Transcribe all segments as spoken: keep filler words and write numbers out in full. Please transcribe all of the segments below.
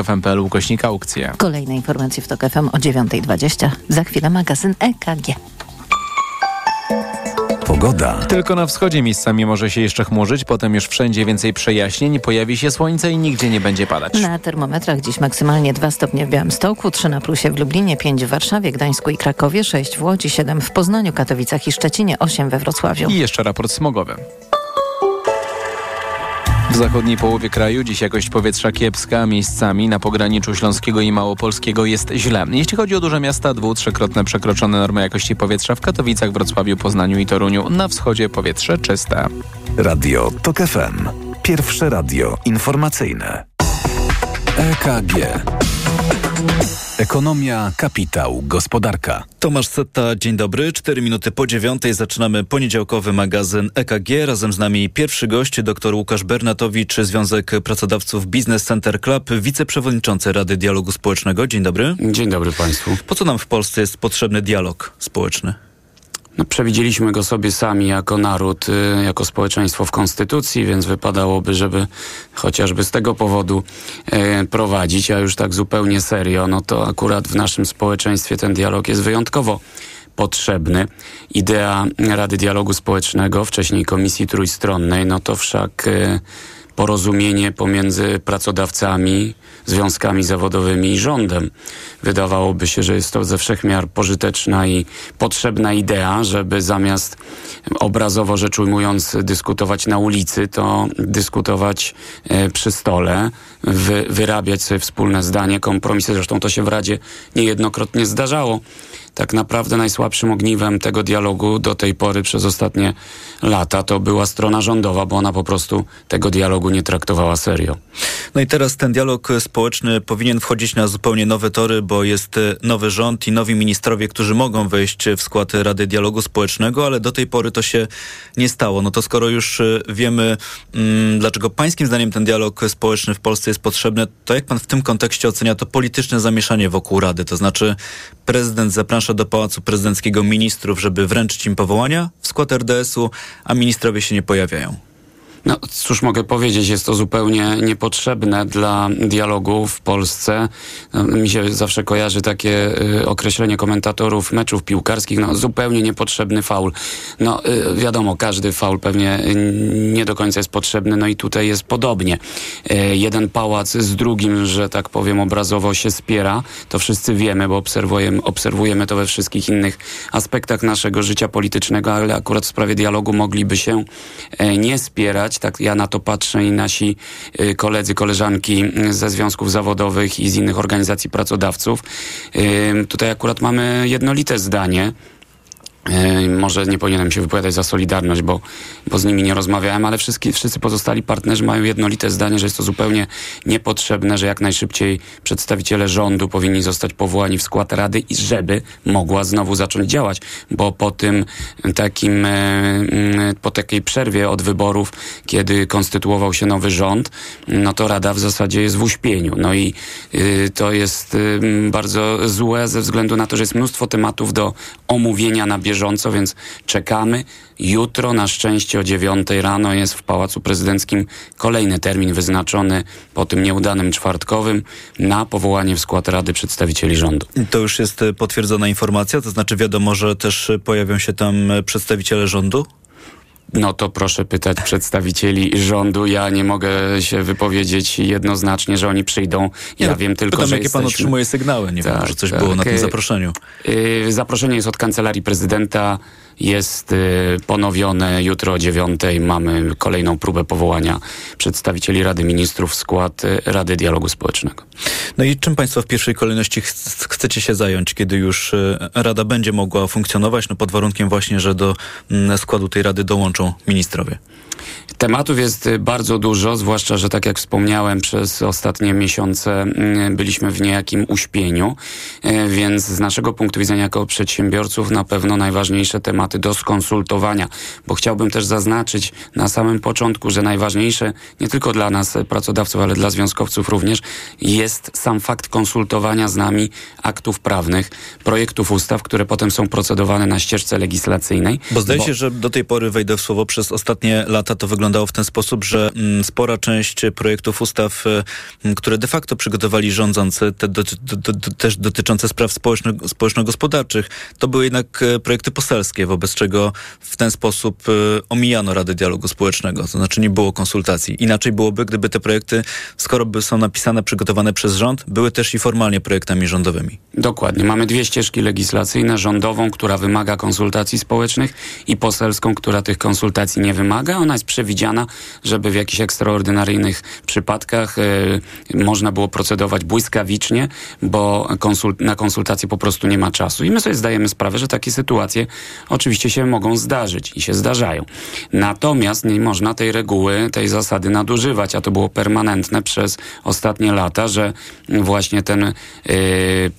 ef em kropka pe el ukośnika aukcje. Kolejne informacje w Tok F M o dziewiąta dwadzieścia. Za chwilę magazyn E K G. Pogoda. Tylko na wschodzie miejscami może się jeszcze chmurzyć, potem już wszędzie więcej przejaśnień, pojawi się słońce i nigdzie nie będzie padać. Na termometrach dziś maksymalnie dwa stopnie w Białymstoku, trzy na Prusie w Lublinie, pięć w Warszawie, Gdańsku i Krakowie, sześć w Łodzi, siedem w Poznaniu, Katowicach i Szczecinie, osiem we Wrocławiu. I jeszcze raport smogowy. W zachodniej połowie kraju dziś jakość powietrza kiepska, miejscami na pograniczu śląskiego i małopolskiego jest źle. Jeśli chodzi o duże miasta, dwu-, trzykrotne przekroczone normy jakości powietrza w Katowicach, Wrocławiu, Poznaniu i Toruniu. Na wschodzie powietrze czyste. Radio Tok F M. Pierwsze radio informacyjne. E K G. Ekonomia, kapitał, gospodarka. Tomasz Setta, dzień dobry. Cztery minuty po dziewiątej zaczynamy poniedziałkowy magazyn E K G. Razem z nami pierwszy gość, dr Łukasz Bernatowicz, Związek Pracodawców Business Center Club, wiceprzewodniczący Rady Dialogu Społecznego. Dzień dobry. Dzień dobry Państwu. Po co nam w Polsce jest potrzebny dialog społeczny? No, przewidzieliśmy go sobie sami jako naród, jako społeczeństwo w Konstytucji, więc wypadałoby, żeby chociażby z tego powodu e, prowadzić, a już tak zupełnie serio, no to akurat w naszym społeczeństwie ten dialog jest wyjątkowo potrzebny. Idea Rady Dialogu Społecznego, wcześniej Komisji Trójstronnej, no to wszak e, porozumienie pomiędzy pracodawcami, związkami zawodowymi i rządem. Wydawałoby się, że jest to ze wszech miar pożyteczna i potrzebna idea, żeby zamiast obrazowo rzecz ujmując dyskutować na ulicy, to dyskutować e, przy stole, wy, wyrabiać sobie wspólne zdanie, kompromisy. Zresztą to się w Radzie niejednokrotnie zdarzało. Tak naprawdę najsłabszym ogniwem tego dialogu do tej pory przez ostatnie lata to była strona rządowa, bo ona po prostu tego dialogu nie traktowała serio. No i teraz ten dialog społeczny powinien wchodzić na zupełnie nowe tory, bo jest nowy rząd i nowi ministrowie, którzy mogą wejść w skład Rady Dialogu Społecznego, ale do tej pory to się nie stało. No to skoro już wiemy, hmm, dlaczego pańskim zdaniem ten dialog społeczny w Polsce jest potrzebny, to jak pan w tym kontekście ocenia to polityczne zamieszanie wokół Rady? To znaczy prezydent zaprasza do Pałacu Prezydenckiego ministrów, żeby wręczyć im powołania w skład er de esu, a ministrowie się nie pojawiają. No cóż mogę powiedzieć, jest to zupełnie niepotrzebne dla dialogu w Polsce. Mi się zawsze kojarzy takie y, określenie komentatorów meczów piłkarskich, no zupełnie niepotrzebny faul. No y, wiadomo, każdy faul pewnie y, nie do końca jest potrzebny, no i tutaj jest podobnie. Y, jeden pałac z drugim, że tak powiem obrazowo się spiera, to wszyscy wiemy, bo obserwujemy, obserwujemy to we wszystkich innych aspektach naszego życia politycznego, ale akurat w sprawie dialogu mogliby się y, nie spierać. Tak ja na to patrzę i nasi koledzy, koleżanki ze związków zawodowych i z innych organizacji pracodawców. Tutaj akurat mamy jednolite zdanie. Może nie powinienem się wypowiadać za Solidarność, bo, bo z nimi nie rozmawiałem, ale wszyscy, wszyscy pozostali partnerzy mają jednolite zdanie, że jest to zupełnie niepotrzebne, że jak najszybciej przedstawiciele rządu powinni zostać powołani w skład Rady i żeby mogła znowu zacząć działać, bo po tym takim, po takiej przerwie od wyborów, kiedy konstytuował się nowy rząd, no to Rada w zasadzie jest w uśpieniu. No i to jest bardzo złe ze względu na to, że jest mnóstwo tematów do omówienia na bieżąco, więc czekamy. Jutro na szczęście o dziewiątej rano jest w Pałacu Prezydenckim kolejny termin wyznaczony po tym nieudanym czwartkowym na powołanie w skład Rady przedstawicieli rządu. To już jest potwierdzona informacja, to znaczy wiadomo, że też pojawią się tam przedstawiciele rządu? No to proszę pytać przedstawicieli rządu. Ja nie mogę się wypowiedzieć jednoznacznie, że oni przyjdą. Ja, ja wiem tylko, pytam, że jakie jesteśmy... pan otrzymuje sygnały. Nie tak, wiem, że coś tak, było na tym zaproszeniu. Yy, zaproszenie jest od Kancelarii Prezydenta. Jest ponowione jutro o dziewiątej. Mamy kolejną próbę powołania przedstawicieli Rady Ministrów w skład Rady Dialogu Społecznego. No i czym państwo w pierwszej kolejności ch- chcecie się zająć, kiedy już Rada będzie mogła funkcjonować, no pod warunkiem właśnie, że do składu tej Rady dołączą ministrowie? Tematów jest bardzo dużo, zwłaszcza, że tak jak wspomniałem, przez ostatnie miesiące byliśmy w niejakim uśpieniu, więc z naszego punktu widzenia jako przedsiębiorców na pewno najważniejsze tematy do skonsultowania, bo chciałbym też zaznaczyć na samym początku, że najważniejsze nie tylko dla nas pracodawców, ale dla związkowców również jest sam fakt konsultowania z nami aktów prawnych, projektów ustaw, które potem są procedowane na ścieżce legislacyjnej. Bo zdaje bo... się, że do tej pory, wejdę w słowo, przez ostatnie lata to wyglądało w ten sposób, że spora część projektów ustaw, które de facto przygotowali rządzący, te do, do, do, też dotyczące spraw społeczno- społeczno-gospodarczych, to były jednak projekty poselskie, wobec czego w ten sposób omijano Radę Dialogu Społecznego, to znaczy nie było konsultacji. Inaczej byłoby, gdyby te projekty, skoro by są napisane, przygotowane przez rząd, były też i formalnie projektami rządowymi. Dokładnie. Mamy dwie ścieżki legislacyjne. Rządową, która wymaga konsultacji społecznych, i poselską, która tych konsultacji nie wymaga. Ona jest przewidziana, żeby w jakichś ekstraordynaryjnych przypadkach yy, można było procedować błyskawicznie, bo konsult- na konsultacje po prostu nie ma czasu. I my sobie zdajemy sprawę, że takie sytuacje oczywiście się mogą zdarzyć i się zdarzają. Natomiast nie można tej reguły, tej zasady nadużywać, a to było permanentne przez ostatnie lata, że właśnie ten yy,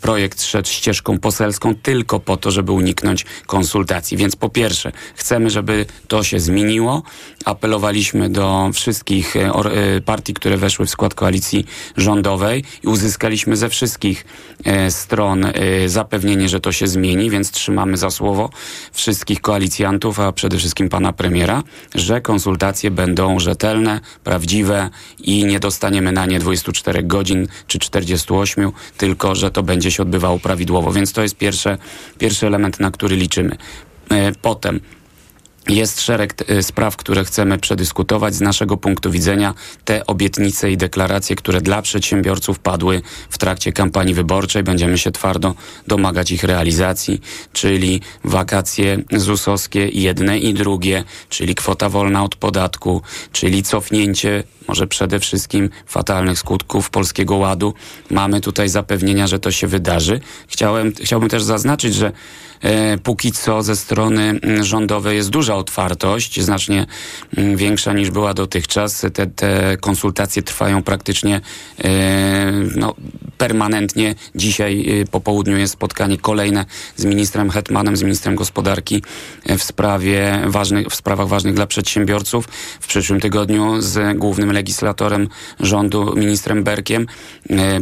projekt szedł ścieżką poselską tylko po to, żeby uniknąć konsultacji. Więc po pierwsze, chcemy, żeby to się zmieniło. Apelowaliśmy do wszystkich or- partii, które weszły w skład koalicji rządowej i uzyskaliśmy ze wszystkich e, stron e, zapewnienie, że to się zmieni, więc trzymamy za słowo wszystkich koalicjantów, a przede wszystkim pana premiera, że konsultacje będą rzetelne, prawdziwe i nie dostaniemy na nie dwudziestu czterech godzin czy czterdziestu ośmiu, tylko że to będzie się odbywało prawidłowo. Więc to jest pierwsze, pierwszy element, na który liczymy. Potem jest szereg t- spraw, które chcemy przedyskutować. Z naszego punktu widzenia te obietnice i deklaracje, które dla przedsiębiorców padły w trakcie kampanii wyborczej, będziemy się twardo domagać ich realizacji, czyli wakacje zusowskie jedne i drugie, czyli kwota wolna od podatku, czyli cofnięcie może przede wszystkim fatalnych skutków Polskiego Ładu. Mamy tutaj zapewnienia, że to się wydarzy. Chciałem, chciałbym też zaznaczyć, że e, póki co ze strony rządowej jest duża otwartość, znacznie m, większa niż była dotychczas. Te, te konsultacje trwają praktycznie e, no, permanentnie. Dzisiaj e, po południu jest spotkanie kolejne z ministrem Hetmanem, z ministrem gospodarki e, w sprawie ważnych, w sprawach ważnych dla przedsiębiorców. W przyszłym tygodniu z głównym legislatorem rządu, ministrem Berkiem.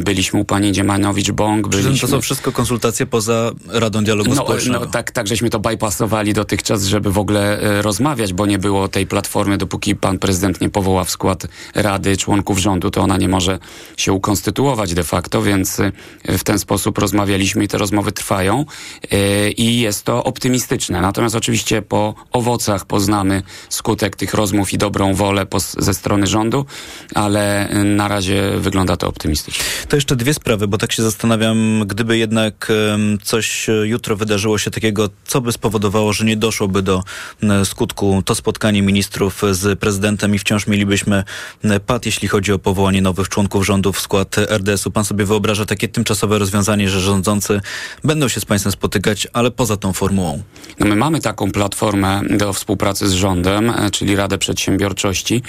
Byliśmy u pani Dziemanowicz-Bąk. Byliśmy... To są wszystko konsultacje poza Radą Dialogu no, Społecznego. No, tak, tak żeśmy to bypassowali dotychczas, żeby w ogóle e, rozmawiać, bo nie było tej platformy, dopóki pan prezydent nie powoła w skład Rady członków rządu, to ona nie może się ukonstytuować de facto, więc e, w ten sposób rozmawialiśmy i te rozmowy trwają e, i jest to optymistyczne. Natomiast oczywiście po owocach poznamy skutek tych rozmów i dobrą wolę pos- ze strony rządu, ale na razie wygląda to optymistycznie. To jeszcze dwie sprawy, bo tak się zastanawiam, gdyby jednak coś jutro wydarzyło się takiego, co by spowodowało, że nie doszłoby do skutku to spotkanie ministrów z prezydentem i wciąż mielibyśmy pad, jeśli chodzi o powołanie nowych członków rządu w skład er de esu. Pan sobie wyobraża takie tymczasowe rozwiązanie, że rządzący będą się z państwem spotykać, ale poza tą formułą? No my mamy taką platformę do współpracy z rządem, czyli Radę Przedsiębiorczości.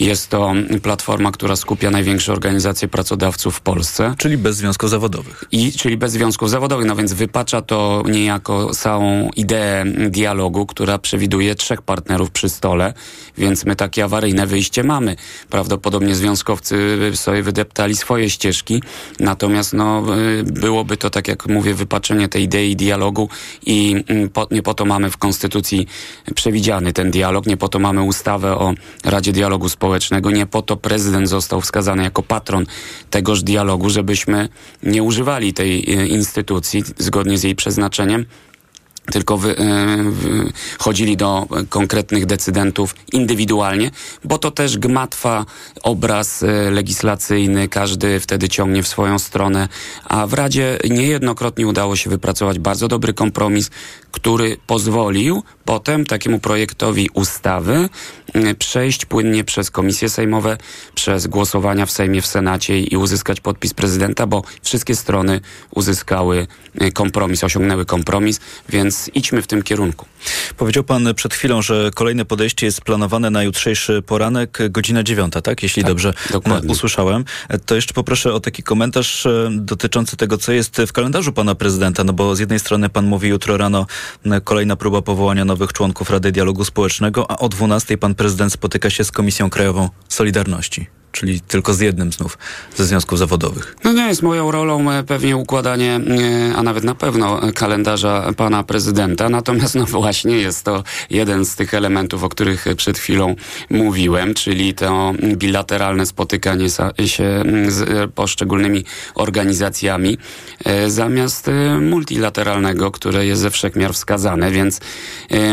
Jest to platforma, która skupia największe organizacje pracodawców w Polsce. Czyli bez związków zawodowych. I, czyli bez związków zawodowych, no więc wypacza to niejako całą ideę dialogu, która przewiduje trzech partnerów przy stole, więc my takie awaryjne wyjście mamy. Prawdopodobnie związkowcy sobie wydeptali swoje ścieżki, natomiast no, byłoby to, tak jak mówię, wypaczenie tej idei dialogu i po, nie po to mamy w Konstytucji przewidziany ten dialog, nie po to mamy ustawę o Radzie Dialogu Społecznego, nie po to prezydent został wskazany jako patron tegoż dialogu, żebyśmy nie używali tej instytucji zgodnie z jej przeznaczeniem, tylko wy, wy, chodzili do konkretnych decydentów indywidualnie, bo to też gmatwa obraz legislacyjny, każdy wtedy ciągnie w swoją stronę, a w Radzie niejednokrotnie udało się wypracować bardzo dobry kompromis, który pozwolił potem takiemu projektowi ustawy przejść płynnie przez komisje sejmowe, przez głosowania w Sejmie, w Senacie i uzyskać podpis prezydenta, bo wszystkie strony uzyskały kompromis, osiągnęły kompromis, więc idźmy w tym kierunku. Powiedział pan przed chwilą, że kolejne podejście jest planowane na jutrzejszy poranek, godzina dziewiąta, tak? Jeśli tak, dobrze dokładnie usłyszałem. To jeszcze poproszę o taki komentarz dotyczący tego, co jest w kalendarzu pana prezydenta, no bo z jednej strony pan mówi jutro rano kolejna próba powołania nowych członków Rady Dialogu Społecznego, a o dwunastej pan prezydent spotyka się z Komisją Krajową Solidarności. czyli tylko z jednym znów ze związków zawodowych. No nie jest moją rolą pewnie układanie, a nawet na pewno kalendarza pana prezydenta, natomiast no właśnie jest to jeden z tych elementów, o których przed chwilą mówiłem, czyli to bilateralne spotykanie się z poszczególnymi organizacjami zamiast multilateralnego, które jest ze wszech miar wskazane, więc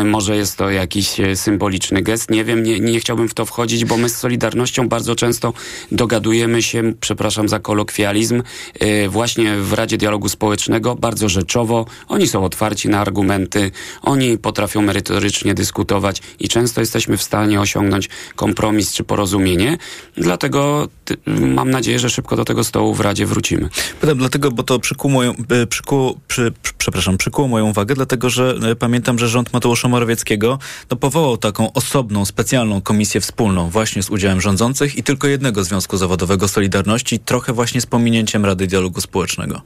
może jest to jakiś symboliczny gest, nie wiem, nie, nie chciałbym w to wchodzić, bo my z Solidarnością bardzo często dogadujemy się, przepraszam za kolokwializm, yy, właśnie w Radzie Dialogu Społecznego, bardzo rzeczowo. Oni są otwarci na argumenty, oni potrafią merytorycznie dyskutować i często jesteśmy w stanie osiągnąć kompromis czy porozumienie. Dlatego ty, mam nadzieję, że szybko do tego stołu w Radzie wrócimy. Pytam dlatego, bo to przykuło moją, przykuło, przy, przepraszam, przykuło moją uwagę, dlatego że pamiętam, że rząd Mateusza Morawieckiego no, powołał taką osobną, specjalną komisję wspólną właśnie z udziałem rządzących i tylko jednego związku zawodowego Solidarności, trochę właśnie z pominięciem Rady Dialogu Społecznego.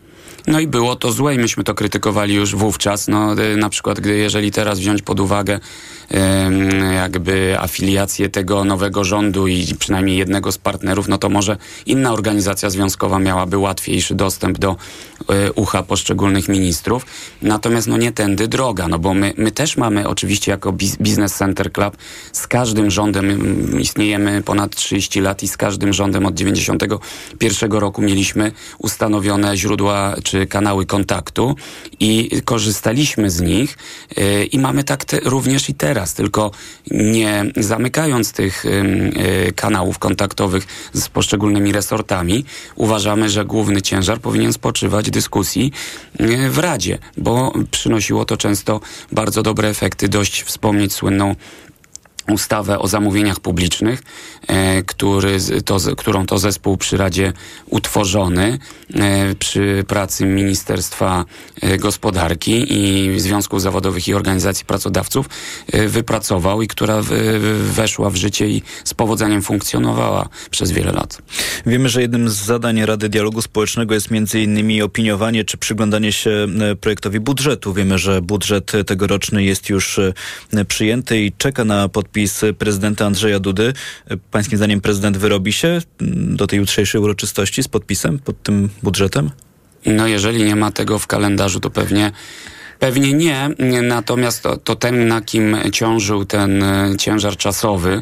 No i było to złe i myśmy to krytykowali już wówczas. No, na przykład, gdy, jeżeli teraz wziąć pod uwagę um, jakby afiliację tego nowego rządu i przynajmniej jednego z partnerów, no to może inna organizacja związkowa miałaby łatwiejszy dostęp do um, ucha poszczególnych ministrów. Natomiast no nie tędy droga, no bo my, my też mamy oczywiście jako biz- Business Center Club z każdym rządem, istniejemy ponad trzydzieści lat i z każdym rządem od dziewięćdziesiątego pierwszego roku mieliśmy ustanowione źródła czy kanały kontaktu i korzystaliśmy z nich yy, i mamy tak te, również i teraz, tylko nie zamykając tych yy, kanałów kontaktowych z poszczególnymi resortami, uważamy, że główny ciężar powinien spoczywać w dyskusji yy, w Radzie, bo przynosiło to często bardzo dobre efekty. Dość wspomnieć słynną ustawę o zamówieniach publicznych, który to, którą to zespół przy Radzie utworzony przy pracy Ministerstwa Gospodarki i Związków Zawodowych i Organizacji Pracodawców wypracował i która weszła w życie i z powodzeniem funkcjonowała przez wiele lat. Wiemy, że jednym z zadań Rady Dialogu Społecznego jest m.in. opiniowanie czy przyglądanie się projektowi budżetu. Wiemy, że budżet tegoroczny jest już przyjęty i czeka na podpisanie prezydenta Andrzeja Dudy. Pańskim zdaniem prezydent wyrobi się do tej jutrzejszej uroczystości z podpisem pod tym budżetem? No jeżeli nie ma tego w kalendarzu, to pewnie Pewnie nie, natomiast to, to ten, na kim ciążył ten ciężar czasowy,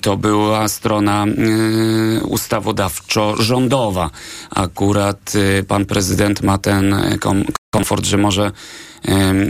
to była strona ustawodawczo-rządowa. Akurat pan prezydent ma ten komfort, że może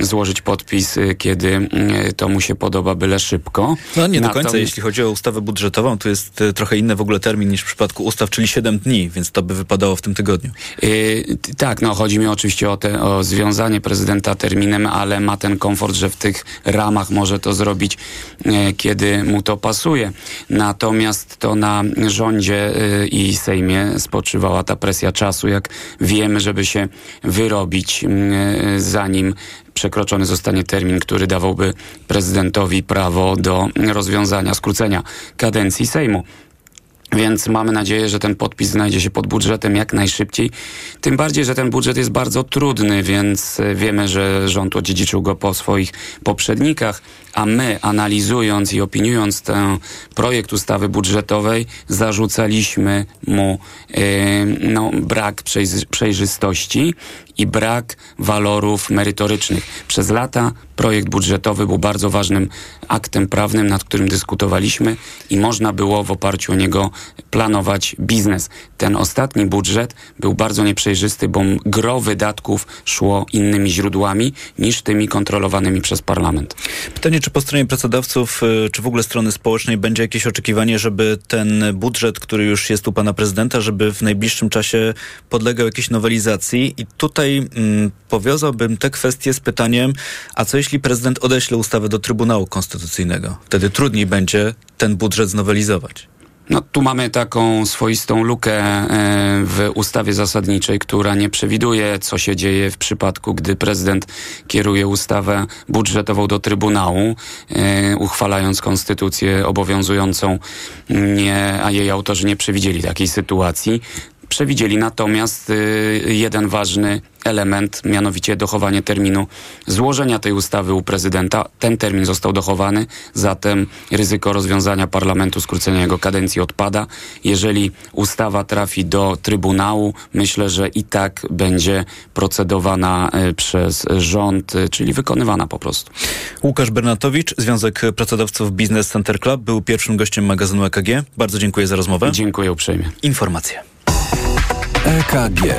złożyć podpis, kiedy to mu się podoba, byle szybko. No nie do końca, natomiast jeśli chodzi o ustawę budżetową, to jest trochę inny w ogóle termin niż w przypadku ustaw, czyli siedem dni, więc to by wypadało w tym tygodniu. Yy, tak, no chodzi mi oczywiście o, te, o związanie prezydenta terminem, ale ma ten komfort, że w tych ramach może to zrobić, yy, kiedy mu to pasuje. Natomiast to na rządzie yy, i Sejmie spoczywała ta presja czasu, jak wiemy, żeby się wyrobić, yy, zanim przekroczony zostanie termin, który dawałby prezydentowi prawo do rozwiązania, skrócenia kadencji Sejmu. Więc mamy nadzieję, że ten podpis znajdzie się pod budżetem jak najszybciej. Tym bardziej, że ten budżet jest bardzo trudny, więc wiemy, że rząd odziedziczył go po swoich poprzednikach, a my analizując i opiniując ten projekt ustawy budżetowej zarzucaliśmy mu yy, no, brak przejrzystości i brak walorów merytorycznych. Przez lata projekt budżetowy był bardzo ważnym aktem prawnym, nad którym dyskutowaliśmy i można było w oparciu o niego planować biznes. Ten ostatni budżet był bardzo nieprzejrzysty, bo gro wydatków szło innymi źródłami niż tymi kontrolowanymi przez parlament. Pytanie, czy po stronie pracodawców, czy w ogóle strony społecznej będzie jakieś oczekiwanie, żeby ten budżet, który już jest u pana prezydenta, żeby w najbliższym czasie podlegał jakiejś nowelizacji i tutaj mm, powiązałbym tę kwestię z pytaniem, a co jeśli prezydent odeśle ustawę do Trybunału Konstytucyjnego? Wtedy trudniej będzie ten budżet znowelizować. No tu mamy taką swoistą lukę w ustawie zasadniczej, która nie przewiduje, co się dzieje w przypadku, gdy prezydent kieruje ustawę budżetową do Trybunału, uchwalając konstytucję obowiązującą, nie, a jej autorzy nie przewidzieli takiej sytuacji. Przewidzieli natomiast jeden ważny element, mianowicie dochowanie terminu złożenia tej ustawy u prezydenta. Ten termin został dochowany, zatem ryzyko rozwiązania parlamentu, skrócenia jego kadencji odpada. Jeżeli ustawa trafi do Trybunału, myślę, że i tak będzie procedowana przez rząd, czyli wykonywana po prostu. Łukasz Bernatowicz, Związek Pracodawców Business Center Club, był pierwszym gościem magazynu E K G. Bardzo dziękuję za rozmowę. Dziękuję uprzejmie. Informacje. E K G.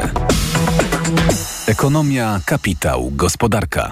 Ekonomia, kapitał, gospodarka.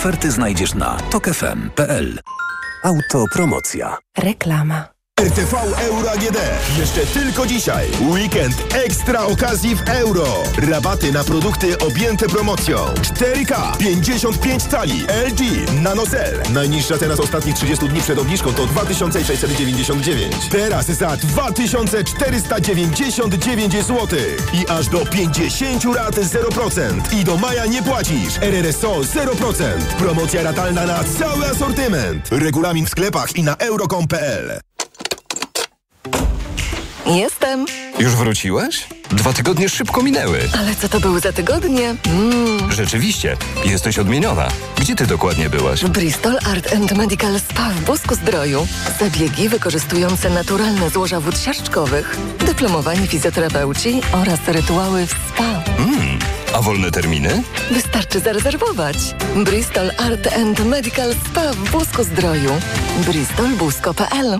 oferty znajdziesz na tok f m kropka p l. Autopromocja. Reklama. R T V Euro A G D. Jeszcze tylko dzisiaj. Weekend ekstra okazji w euro. Rabaty na produkty objęte promocją. cztery K, pięćdziesiąt pięć cali, L G, NanoCell. Najniższa cena z ostatnich trzydziestu dni przed obniżką to dwa tysiące sześćset dziewięćdziesiąt dziewięć. Teraz za dwa tysiące czterysta dziewięćdziesiąt dziewięć złotych. I aż do pięćdziesięciu rat zero procent. I do maja nie płacisz. R R S O zero procent. Promocja ratalna na cały asortyment. Regulamin w sklepach i na euro kropka com kropka p l. Jestem. Już wróciłaś? Dwa tygodnie szybko minęły. Ale co to były za tygodnie? Mm. Rzeczywiście, jesteś odmieniona. Gdzie ty dokładnie byłaś? W Bristol Art and Medical Spa w Busku-Zdroju. Zabiegi wykorzystujące naturalne złoża wód siarczkowych, dyplomowani fizjoterapeuci oraz rytuały w spa. Mm. A wolne terminy? Wystarczy zarezerwować. Bristol Art and Medical Spa w Busku-Zdroju. bristol busko kropka p l.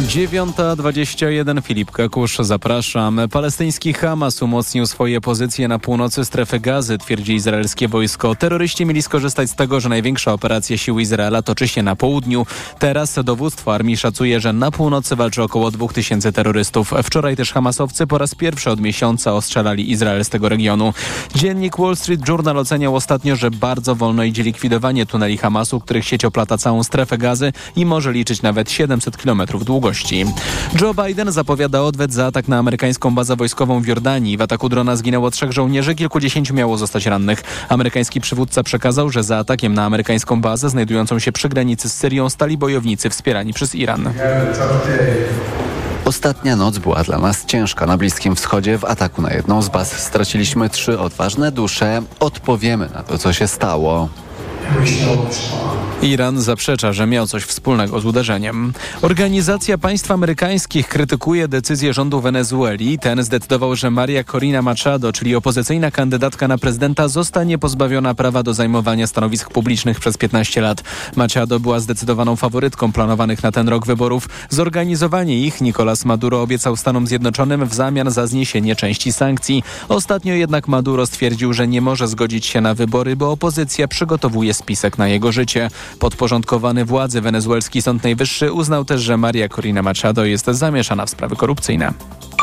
dziewiąta dwadzieścia jeden. Filip Kakusz, zapraszam. Palestyński Hamas umocnił swoje pozycje na północy strefy Gazy, twierdzi izraelskie wojsko. Terroryści mieli skorzystać z tego, że największa operacja sił Izraela toczy się na południu. Teraz dowództwo armii szacuje, że na północy walczy około dwóch tysięcy terrorystów. Wczoraj też hamasowcy po raz pierwszy od miesiąca ostrzelali Izrael z tego regionu. Dziennik Wall Street Journal oceniał ostatnio, że bardzo wolno idzie likwidowanie tuneli Hamasu, których sieć oplata całą strefę Gazy i może liczyć nawet siedemset kilometrów długości. Joe Biden zapowiada odwet za atak na amerykańską bazę wojskową w Jordanii. W ataku drona zginęło trzech żołnierzy, kilkudziesięciu miało zostać rannych. Amerykański przywódca przekazał, że za atakiem na amerykańską bazę znajdującą się przy granicy z Syrią stali bojownicy wspierani przez Iran. Ostatnia noc była dla nas ciężka. Na Bliskim Wschodzie w ataku na jedną z baz straciliśmy trzy odważne dusze. Odpowiemy na to, co się stało. Iran zaprzecza, że miał coś wspólnego z uderzeniem. Organizacja Państw Amerykańskich krytykuje decyzję rządu Wenezueli. Ten zdecydował, że Maria Corina Machado, czyli opozycyjna kandydatka na prezydenta, zostanie pozbawiona prawa do zajmowania stanowisk publicznych przez piętnaście lat. Machado była zdecydowaną faworytką planowanych na ten rok wyborów. Zorganizowanie ich Nicolas Maduro obiecał Stanom Zjednoczonym w zamian za zniesienie części sankcji. Ostatnio jednak Maduro stwierdził, że nie może zgodzić się na wybory, bo opozycja przygotowuje spisek na jego życie. Podporządkowany władzy wenezuelski Sąd Najwyższy uznał też, że Maria Corina Machado jest zamieszana w sprawy korupcyjne.